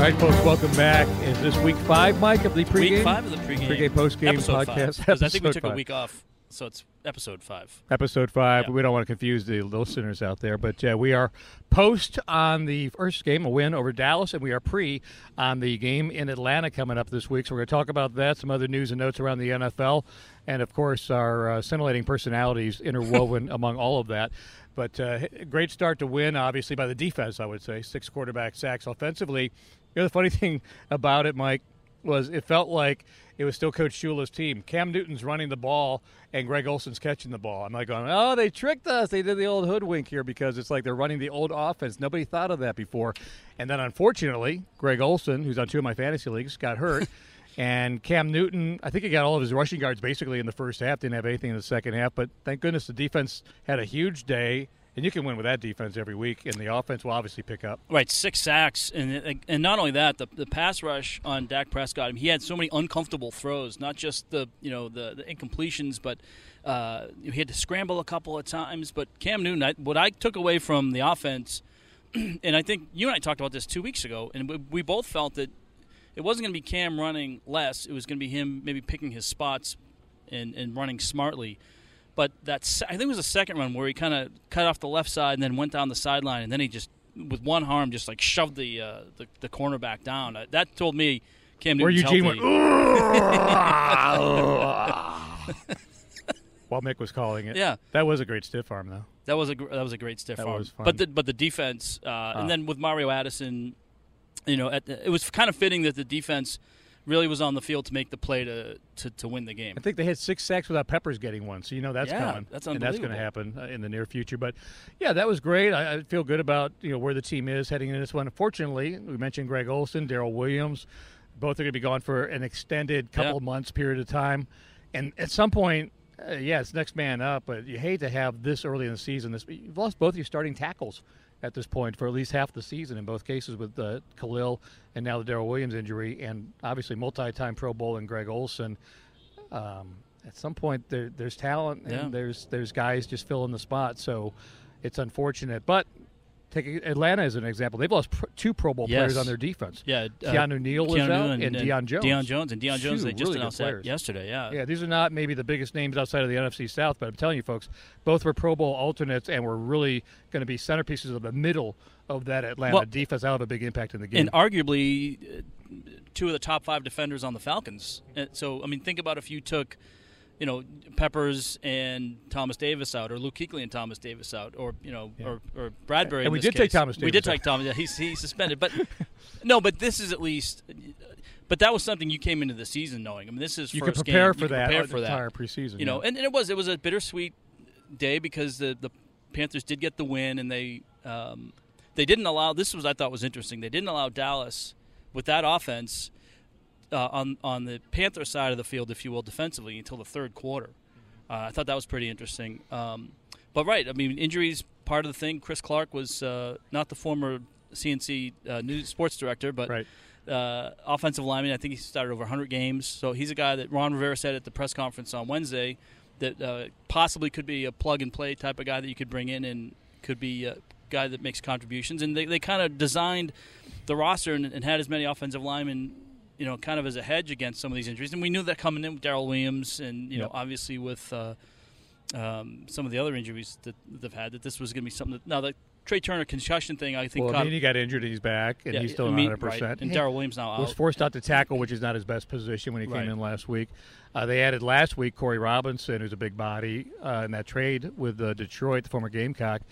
All right, folks, welcome back. Is this week five, Mike, of the pregame? Week five of the pregame. Pregame postgame episode podcast. Because I think we took a week off, so it's episode five. Episode five. Yeah. We don't want to confuse the listeners out there, but we are post on the first game, a win over Dallas, and we are pre on the game in Atlanta coming up this week. So we're going to talk about that, some other news and notes around the NFL, and, of course, our scintillating personalities interwoven among all of that. But great start to win, obviously, by the defense, I would say. 6 quarterback sacks offensively. You know, the funny thing about it, Mike, was it felt like it was still Coach Shula's team. Cam Newton's running the ball, and Greg Olsen's catching the ball. I'm like going, oh, they tricked us. They did the old hoodwink here because it's like they're running the old offense. Nobody thought of that before. And then, unfortunately, Greg Olsen, who's on 2 of my fantasy leagues, got hurt. And Cam Newton, I think he got all of his rushing yards basically in the first half. Didn't have anything in the second half. But thank goodness the defense had a huge day. And you can win with that defense every week, and the offense will obviously pick up. Right, 6 sacks. And not only that, the pass rush on Dak Prescott, I mean, he had so many uncomfortable throws, not just the incompletions, but he had to scramble a couple of times. But Cam Newton, what I took away from the offense, and I think you and I talked about this 2 weeks ago, and we both felt that it wasn't going to be Cam running less. It was going to be him maybe picking his spots and running smartly. But that's, I think it was the second run where he kind of cut off the left side and then went down the sideline, and then he just, with one arm, just like shoved the cornerback down. That told me Cam Newton's healthy. Where Eugene went, while Mick was calling it. Yeah. That was a great stiff arm, though. That was a great stiff arm. That was fun. But the defense, and then with Mario Addison, you know, it was kind of fitting that the defense – really was on the field to make the play to win the game. I think they had 6 sacks without Peppers getting one, so you know that's coming. That's unbelievable. And that's going to happen in the near future. But, yeah, that was great. I feel good about, you know, where the team is heading into this one. Unfortunately, we mentioned Greg Olsen, Daryl Williams. Both are going to be gone for an extended couple months period of time. And at some point, it's next man up, but you hate to have this early in the season. You've lost both of your starting tackles at this point for at least half the season in both cases with Kalil and now the Daryl Williams injury, and obviously multi-time Pro Bowl and Greg Olsen. At some point there's talent and there's guys just filling the spot, so it's unfortunate. But take Atlanta as an example. They've lost 2 Pro Bowl players on their defense. Yeah, Keanu Neal was out and Deion Jones. Deion Jones, they just announced that yesterday, Yeah, these are not maybe the biggest names outside of the NFC South, but I'm telling you, folks, both were Pro Bowl alternates and were really going to be centerpieces of the middle of that Atlanta defense. That'll have a big impact in the game. And arguably 2 of the top 5 defenders on the Falcons. So, I mean, think about if you took – you know, Peppers and Thomas Davis out, or Luke Kuechly and Thomas Davis out, or or Bradbury. And we did take Thomas Davis. We did take Thomas. He's suspended, but this is at least. But that was something you came into the season knowing. I mean, this is first game. You could prepare for that entire preseason. You know, and it was a bittersweet day because the Panthers did get the win, and they didn't allow. This was I thought was interesting. They didn't allow Dallas with that offense. On the Panther side of the field, if you will, defensively until the third quarter. I thought that was pretty interesting. But, right, I mean, injuries, part of the thing. Chris Clark was not the former CNC news sports director, but offensive lineman. I think he started over 100 games. So he's a guy that Ron Rivera said at the press conference on Wednesday that possibly could be a plug-and-play type of guy that you could bring in and could be a guy that makes contributions. And they kind of designed the roster and had as many offensive linemen you know, kind of as a hedge against some of these injuries. And we knew that coming in with Daryl Williams and, you know, obviously with some of the other injuries that they've had, that this was going to be something that – now, the Trai Turner concussion thing, I think – Well, he got injured and he's back, and he's still 100%. Right. And Daryl Williams now out. Was forced out to tackle, which is not his best position when he came in last week. They added last week Corey Robinson, who's a big body, in that trade with Detroit, the former Gamecock.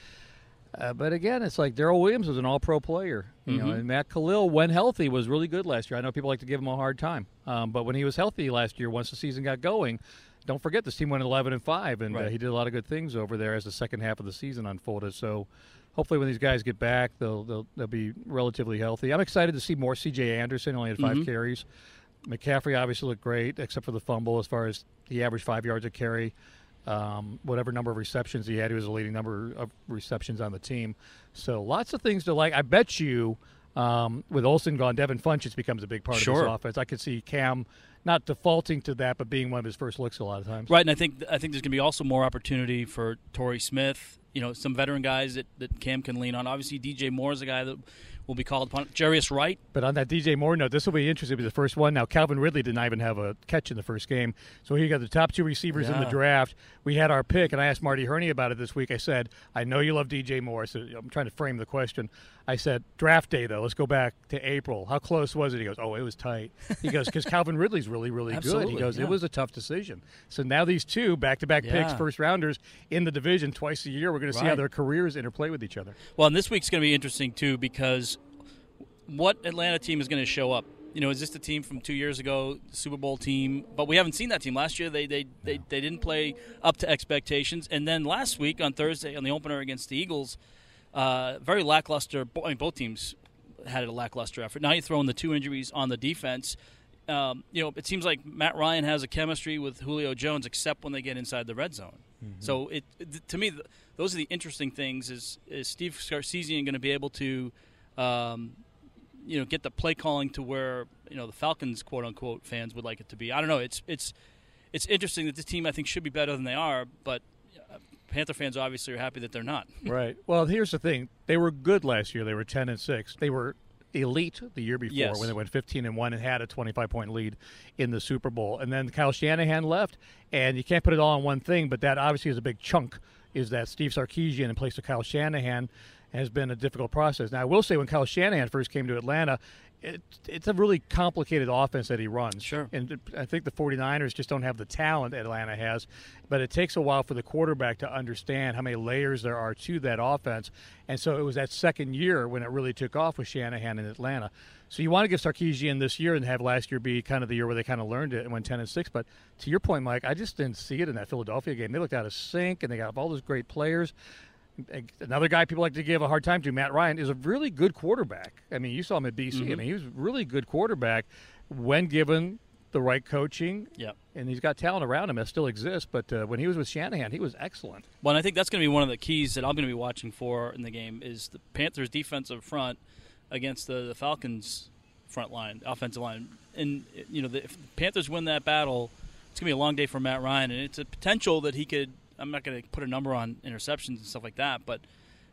But again, it's like Daryl Williams was an all-pro player. You know, and Matt Kalil, when healthy, was really good last year. I know people like to give him a hard time. But when he was healthy last year, once the season got going, don't forget this team went 11-5, and he did a lot of good things over there as the second half of the season unfolded. So hopefully when these guys get back, they'll be relatively healthy. I'm excited to see more C.J. Anderson. He only had 5 carries. McCaffrey obviously looked great, except for the fumble as far as he averaged 5 yards a carry. Whatever number of receptions he had, he was the leading number of receptions on the team. So lots of things to like. I bet you with Olsen gone, Devin Funchess becomes a big part of this offense. I could see Cam not defaulting to that, but being one of his first looks a lot of times. Right, and I think there's going to be also more opportunity for Torrey Smith, you know, some veteran guys that Cam can lean on. Obviously, DJ Moore is a guy that will be called upon. Jarius Wright. But on that DJ Moore note, this will be interesting. It'll be the first one. Now, Calvin Ridley did not even have a catch in the first game. So he got the top 2 receivers in the draft. We had our pick, and I asked Marty Hurney about it this week. I said, I know you love DJ Moore. So I'm trying to frame the question. I said, draft day, though. Let's go back to April. How close was it? He goes, oh, it was tight. He goes, because Calvin Ridley's really, really good. He goes, it was a tough decision. So now these 2 back-to-back picks, first-rounders in the division twice a year, we're going to see how their careers interplay with each other. Well, and this week's going to be interesting, too, because what Atlanta team is going to show up? You know, is this the team from 2 years ago, Super Bowl team? But we haven't seen that team. Last year they didn't play up to expectations. And then last week on Thursday on the opener against the Eagles, very lackluster. I mean, both teams had a lackluster effort. Now you throw in the 2 injuries on the defense. You know, it seems like Matt Ryan has a chemistry with Julio Jones except when they get inside the red zone. So to me, those are the interesting things. Is Steve Sarkisian going to be able to you know, get the play calling to where, you know, the Falcons, quote unquote, fans would like it to be? I don't know. It's interesting that this team, I think, should be better than they are, but Panther fans obviously are happy that they're not. Right. Well, here's the thing: they were good last year. They were 10-6. They were elite the year before when they went 15-1 and had a 25-point lead in the Super Bowl. And then Kyle Shanahan left, and you can't put it all on one thing, but that obviously is a big chunk. Is that Steve Sarkisian in place of Kyle Shanahan has been a difficult process. Now, I will say when Kyle Shanahan first came to Atlanta, it's a really complicated offense that he runs. Sure. And I think the 49ers just don't have the talent Atlanta has, but it takes a while for the quarterback to understand how many layers there are to that offense. And so it was that second year when it really took off with Shanahan in Atlanta. So you want to give Sarkisian this year and have last year be kind of the year where they kind of learned it and went 10-6. But to your point, Mike, I just didn't see it in that Philadelphia game. They looked out of sync, and they got all those great players. Another guy people like to give a hard time to, Matt Ryan, is a really good quarterback. I mean, you saw him at BC. I mean, he was a really good quarterback when given the right coaching. And he's got talent around him that still exists. But when he was with Shanahan, he was excellent. Well, and I think that's going to be one of the keys that I'm going to be watching for in the game is the Panthers' defensive front against the Falcons' front line, offensive line. And, you know, if the Panthers win that battle, it's going to be a long day for Matt Ryan. And it's a potential that he could – I'm not going to put a number on interceptions and stuff like that, but,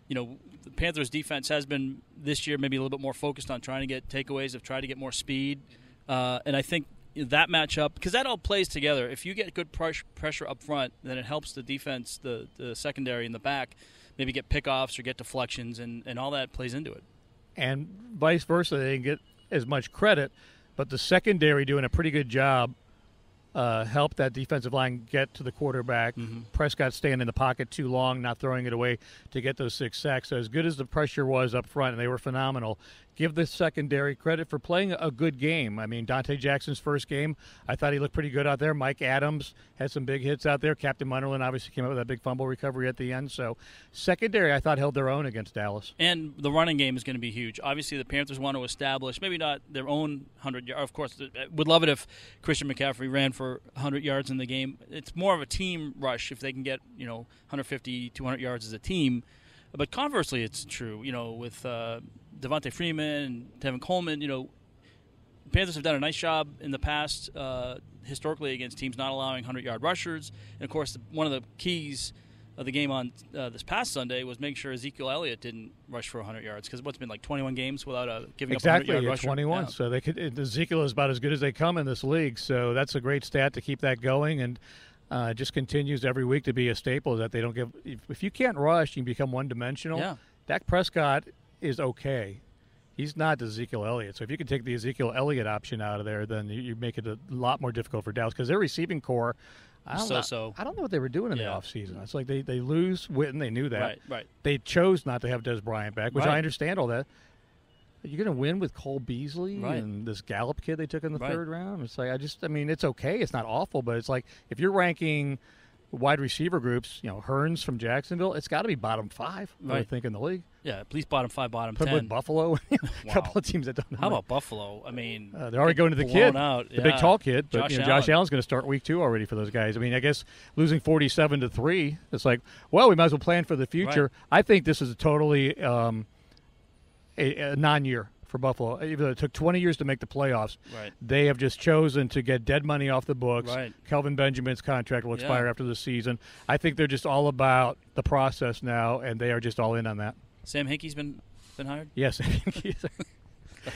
you know, the Panthers' defense has been this year maybe a little bit more focused on trying to get takeaways, have tried to get more speed, and I think that matchup, because that all plays together. If you get good pressure up front, then it helps the defense, the secondary in the back, maybe get pickoffs or get deflections, and all that plays into it. And vice versa, they didn't get as much credit, but the secondary doing a pretty good job help that defensive line get to the quarterback. Prescott staying in the pocket too long, not throwing it away to get those 6 sacks. So as good as the pressure was up front, and they were phenomenal, give the secondary credit for playing a good game. I mean, Dante Jackson's first game, I thought he looked pretty good out there. Mike Adams had some big hits out there. Captain Munnerlyn obviously came up with that big fumble recovery at the end. So secondary, I thought, held their own against Dallas. And the running game is going to be huge. Obviously, the Panthers want to establish maybe not their own 100-yard. Of course, would love it if Christian McCaffrey ran for 100 yards in the game. It's more of a team rush if they can get, you know, 150, 200 yards as a team. But conversely, it's true, you know, with Devonta Freeman and Tevin Coleman, you know, Panthers have done a nice job in the past historically against teams not allowing 100-yard rushers. And, of course, one of the keys of the game on this past Sunday was making sure Ezekiel Elliott didn't rush for 100 yards because what's been like 21 games without giving up a 100-yard rusher. 21. Yeah. So they could, Ezekiel is about as good as they come in this league. So that's a great stat to keep that going, and just continues every week to be a staple that they don't give. If you can't rush, you become one-dimensional. Yeah. Dak Prescott is okay. He's not Ezekiel Elliott. So if you can take the Ezekiel Elliott option out of there, then you make it a lot more difficult for Dallas because their receiving core – I don't know what they were doing in the offseason. It's like they lose Witten. They knew that. Right. They chose not to have Des Bryant back, which I understand all that. But you're going to win with Cole Beasley and this Gallup kid they took in the third round. It's like it's okay. It's not awful, but it's like if you're ranking wide receiver groups, Hearns from Jacksonville, it's got to be bottom five, I think, in the league. Yeah, at least bottom five, bottom ten. With Buffalo, a couple of teams that don't know. How about Buffalo? I mean, they're already going to the kid, the big tall kid. But Josh Allen's going to start week 2 already for those guys. I mean, I guess losing 47-3, it's like, well, we might as well plan for the future. Right. I think this is a totally a non-year for Buffalo. Even though it took 20 years to make the playoffs, they have just chosen to get dead money off the books. Right. Kelvin Benjamin's contract will expire after the season. I think they're just all about the process now, and they are just all in on that. Sam Hinkie's been hired? Yes.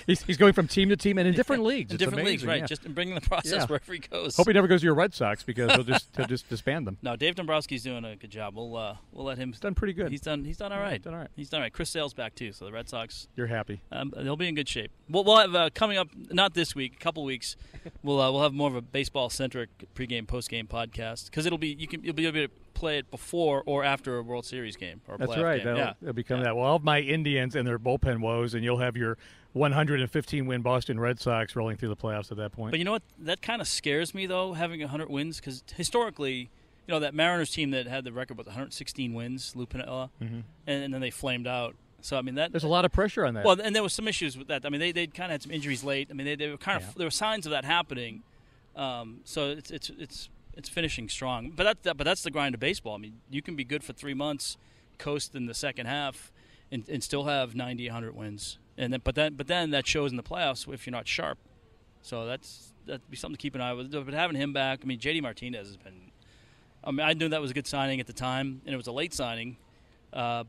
He's going from team to team and in different leagues. In different leagues, right. Yeah. Just bringing the process wherever he goes. Hope he never goes to your Red Sox because they'll just disband them. No, Dave Dombrowski's doing a good job. We'll let him. He's done pretty good. He's done all right. He's done all right. He's done all right. Chris Sale's back, too, so the Red Sox. You're happy. They'll be in good shape. We'll have coming up, not this week, a couple weeks, we'll have more of a baseball-centric pregame, postgame podcast because you'll be able to play it before or after a World Series game or a playoff game. That's right. It'll become that. Well, I'll have my Indians and their bullpen woes, and you'll have your 115-win Boston Red Sox rolling through the playoffs at that point. But you know what? That kind of scares me, though, having 100 wins, because historically, that Mariners team that had the record with 116 wins, Lou Piniella, and then they flamed out. So, there's a lot of pressure on that. Well, and there was some issues with that. They kind of had some injuries late. They were kind of there were signs of that happening. So it's finishing strong. But that's the grind of baseball. You can be good for 3 months, coast in the second half, and still have 90, 100 wins. And then, but then that shows in the playoffs if you're not sharp. So that'd be something to keep an eye on. But having him back, J.D. Martinez has been. I knew that was a good signing at the time, and it was a late signing. But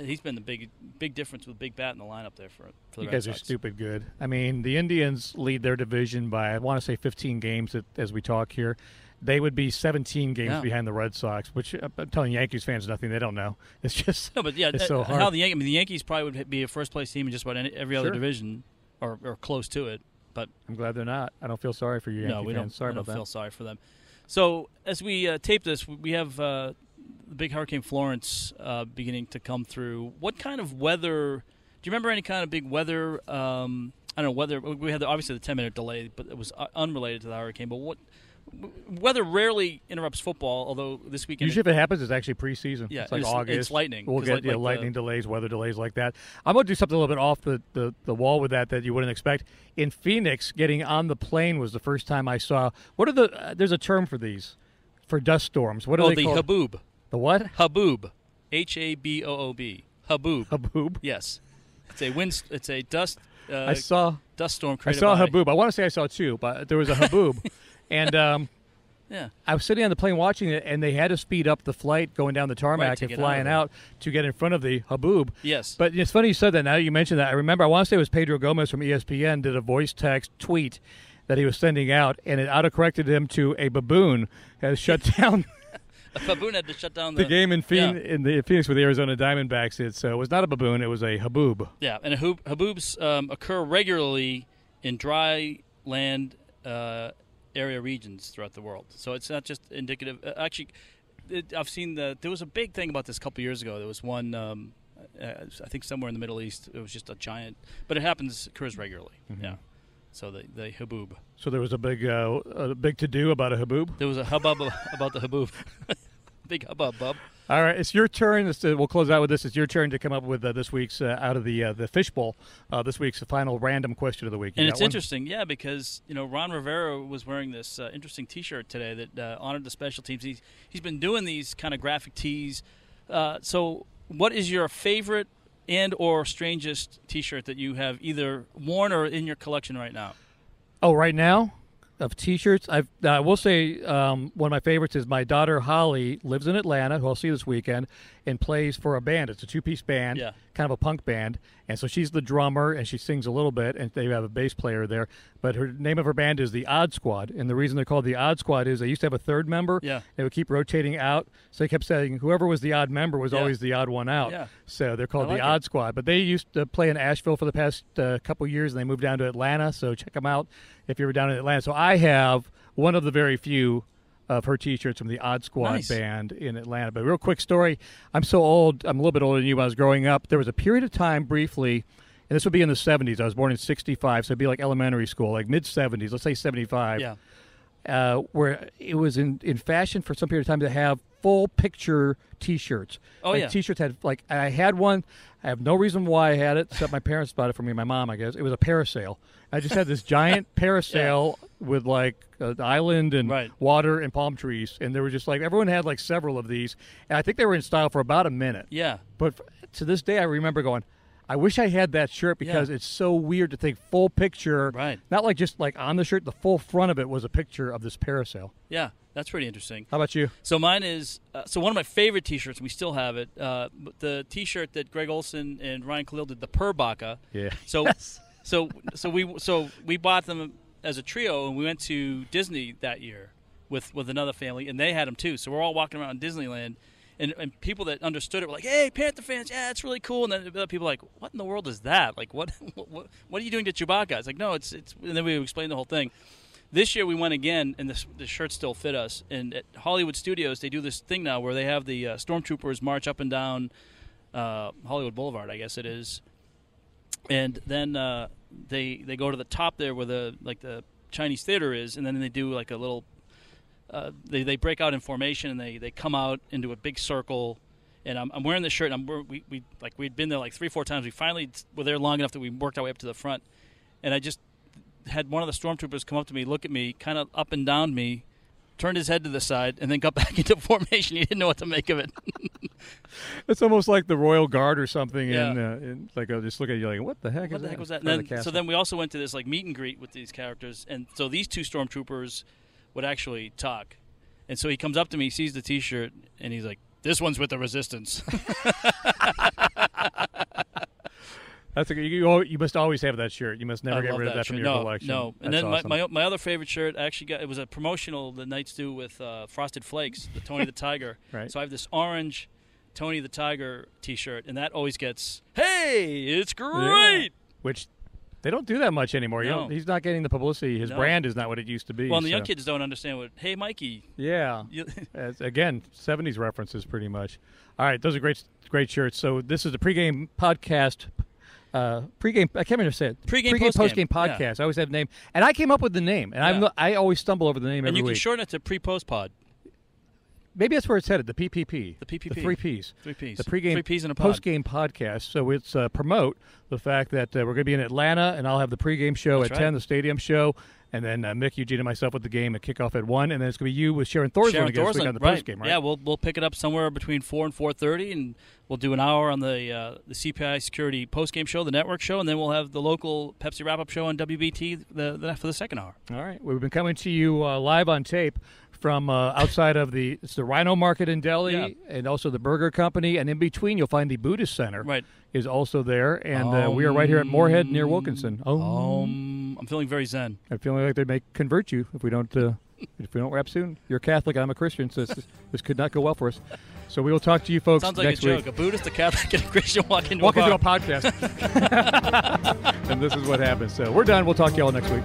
he's been the big difference with Big Bat in the lineup there for the Red Sox. You guys are stupid good. The Indians lead their division by, I want to say, 15 games as we talk here. They would be 17 games behind the Red Sox, which I'm telling Yankees fans nothing. They don't know. It's just it's so hard. How the Yankees probably would be a first-place team in just about every other division or close to it. But I'm glad they're not. I don't feel sorry for you, Yankee fans. I don't feel sorry for them. So as we tape this, we have the big Hurricane Florence beginning to come through. What kind of weather – do you remember any kind of big weather we had obviously the 10-minute delay, but it was unrelated to the hurricane. But what – weather rarely interrupts football, although this weekend... Usually if it happens, it's actually preseason. Yeah, it's like August. It's lightning. We'll get lightning delays, weather delays like that. I'm going to do something a little bit off the wall with that you wouldn't expect. In Phoenix, getting on the plane was the first time I saw... What are the... there's a term for these, for dust storms. What are they called? The haboob. The what? Haboob. H-A-B-O-O-B. Haboob. Haboob? Yes. It's a wind... It's a dust... I saw... Dust storm created by... haboob. I want to say I saw two, but there was a haboob. And I was sitting on the plane watching it, and they had to speed up the flight going down the tarmac and flying out to get in front of the haboob. Yes. But it's funny you said that. Now you mentioned that. I remember, I want to say it was Pedro Gomez from ESPN did a voice text tweet that he was sending out, and it autocorrected him to a baboon has shut down. A baboon had to shut down the game in the Phoenix with the Arizona Diamondbacks. So it was not a baboon. It was a haboob. Yeah, and haboobs occur regularly in dry land area regions throughout the world. So it's not just indicative. Actually, I've seen there was a big thing about this a couple years ago. There was one, I think somewhere in the Middle East, it was just a giant, but occurs regularly. Mm-hmm. Yeah. So the haboob. So there was a big to-do about a haboob? There was a hubbub about the haboob. Big hubbub, bub. All right, it's your turn. We'll close out with this. It's your turn to come up with this week's, out of the fishbowl, this week's final random question of the week. And it's interesting, because, Ron Rivera was wearing this interesting T-shirt today that honored the special teams. He's been doing these kind of graphic tees. So what is your favorite and or strangest T-shirt that you have either worn or in your collection right now? Oh, right now? Of T-shirts, I will say one of my favorites is my daughter Holly lives in Atlanta, who I'll see this weekend, and plays for a band. It's a two-piece band, kind of a punk band, and so she's the drummer and she sings a little bit, and they have a bass player there. But her name of her band is The Odd Squad, and the reason they're called The Odd Squad is they used to have a third member. Yeah, they would keep rotating out, so they kept saying whoever was the odd member was always the odd one out. Yeah. So they're called The Odd Squad. But they used to play in Asheville for the past couple years, and they moved down to Atlanta. So check them out if you're down in Atlanta. So I have one of the very few of her T-shirts from the Odd Squad band in Atlanta. But real quick story. I'm so old. I'm a little bit older than you. When I was growing up, there was a period of time briefly, and this would be in the 70s. I was born in 65, so it'd be like elementary school, like mid-70s. Let's say 75. Yeah. Where it was in fashion for some period of time to have full picture T-shirts. Oh, like, yeah. T-shirts had, like, I had one. I have no reason why I had it, except my parents bought it for me, my mom, I guess. It was a parasail. I just had this giant parasail with, like, an island and water and palm trees. And they were just, like, everyone had, like, several of these. And I think they were in style for about a minute. Yeah. But to this day, I remember going, I wish I had that shirt, because it's so weird to think full picture. Right. Not like just like on the shirt. The full front of it was a picture of this parasail. Yeah, that's pretty interesting. How about you? So mine is so one of my favorite T-shirts. We still have it. The T-shirt that Greg Olsen and Ron Kalil did, the Purbaca. Yeah. So so we bought them as a trio, and we went to Disney that year with another family, and they had them too. So we're all walking around Disneyland. And people that understood it were like, hey, Panther fans, yeah, it's really cool. And then people were like, what in the world is that? Like, what are you doing to Chewbacca? It's like, no, it's – and then we explained the whole thing. This year we went again, and the shirts still fit us. And at Hollywood Studios, they do this thing now where they have the stormtroopers march up and down Hollywood Boulevard, I guess it is. And then they go to the top there where the Chinese theater is, and then they do like a little – They break out in formation, and they come out into a big circle, and I'm wearing this shirt, and we'd been there like 3-4 times. We finally were there long enough that we worked our way up to the front, and I just had one of the stormtroopers come up to me, look at me, kind of up and down me, turned his head to the side, and then got back into formation. He didn't know what to make of it. It's almost like the Royal Guard or something, and like I'll just look at you like, what the heck? What the heck was that? And then, so then we also went to this like meet and greet with these characters, and so these two stormtroopers would actually talk. And so he comes up to me, sees the T-shirt, and he's like, this one's with the Resistance. That's a, you must always have that shirt. You must never get rid of that from your collection. No, and that's then awesome. my other favorite shirt, I actually got, it was a promotional the Knights do with Frosted Flakes, the Tony the Tiger. Right. So I have this orange Tony the Tiger T-shirt, and that always gets, hey, it's great! Yeah. Which... they don't do that much anymore. No. He's not getting the publicity. His brand is not what it used to be. Well, and the young kids don't understand what, hey, Mikey. Yeah. Again, 70s references pretty much. All right, those are great shirts. So this is the pregame podcast. I can't remember to say it. Pregame postgame podcast. Yeah. I always have the name. And I came up with the name. And I always stumble over the name every week. And you can shorten it to pre-post pod. Maybe that's where it's headed, the PPP. The PPP. The 3 Ps. 3 Ps. The pregame, 3 Ps and a pod. Postgame podcast. So it's promote the fact that we're going to be in Atlanta, and I'll have the pregame show at 10, the stadium show, and then Mick, Eugene, and myself with the game at kickoff at 1, and then it's going to be you with Sharon Thorsland again this week on the postgame, right? Yeah, we'll pick it up somewhere between 4 and 4:30, and we'll do an hour on the CPI Security postgame show, the network show, and then we'll have the local Pepsi wrap-up show on WBT for the second hour. All right. We've been coming to you live on tape from outside of the Rhino Market in Delhi, and also the Burger Company, and in between you'll find the Buddhist Center is also there, and we are right here at Moorhead near Wilkinson. I'm feeling very zen. I'm feeling like they may convert you if we don't wrap soon. You're a Catholic, I'm a Christian, so this could not go well for us. So we will talk to you folks next week. Sounds like a joke. A Buddhist, a Catholic, and a Christian walk into a podcast. And this is what happens. So we're done. We'll talk to you all next week.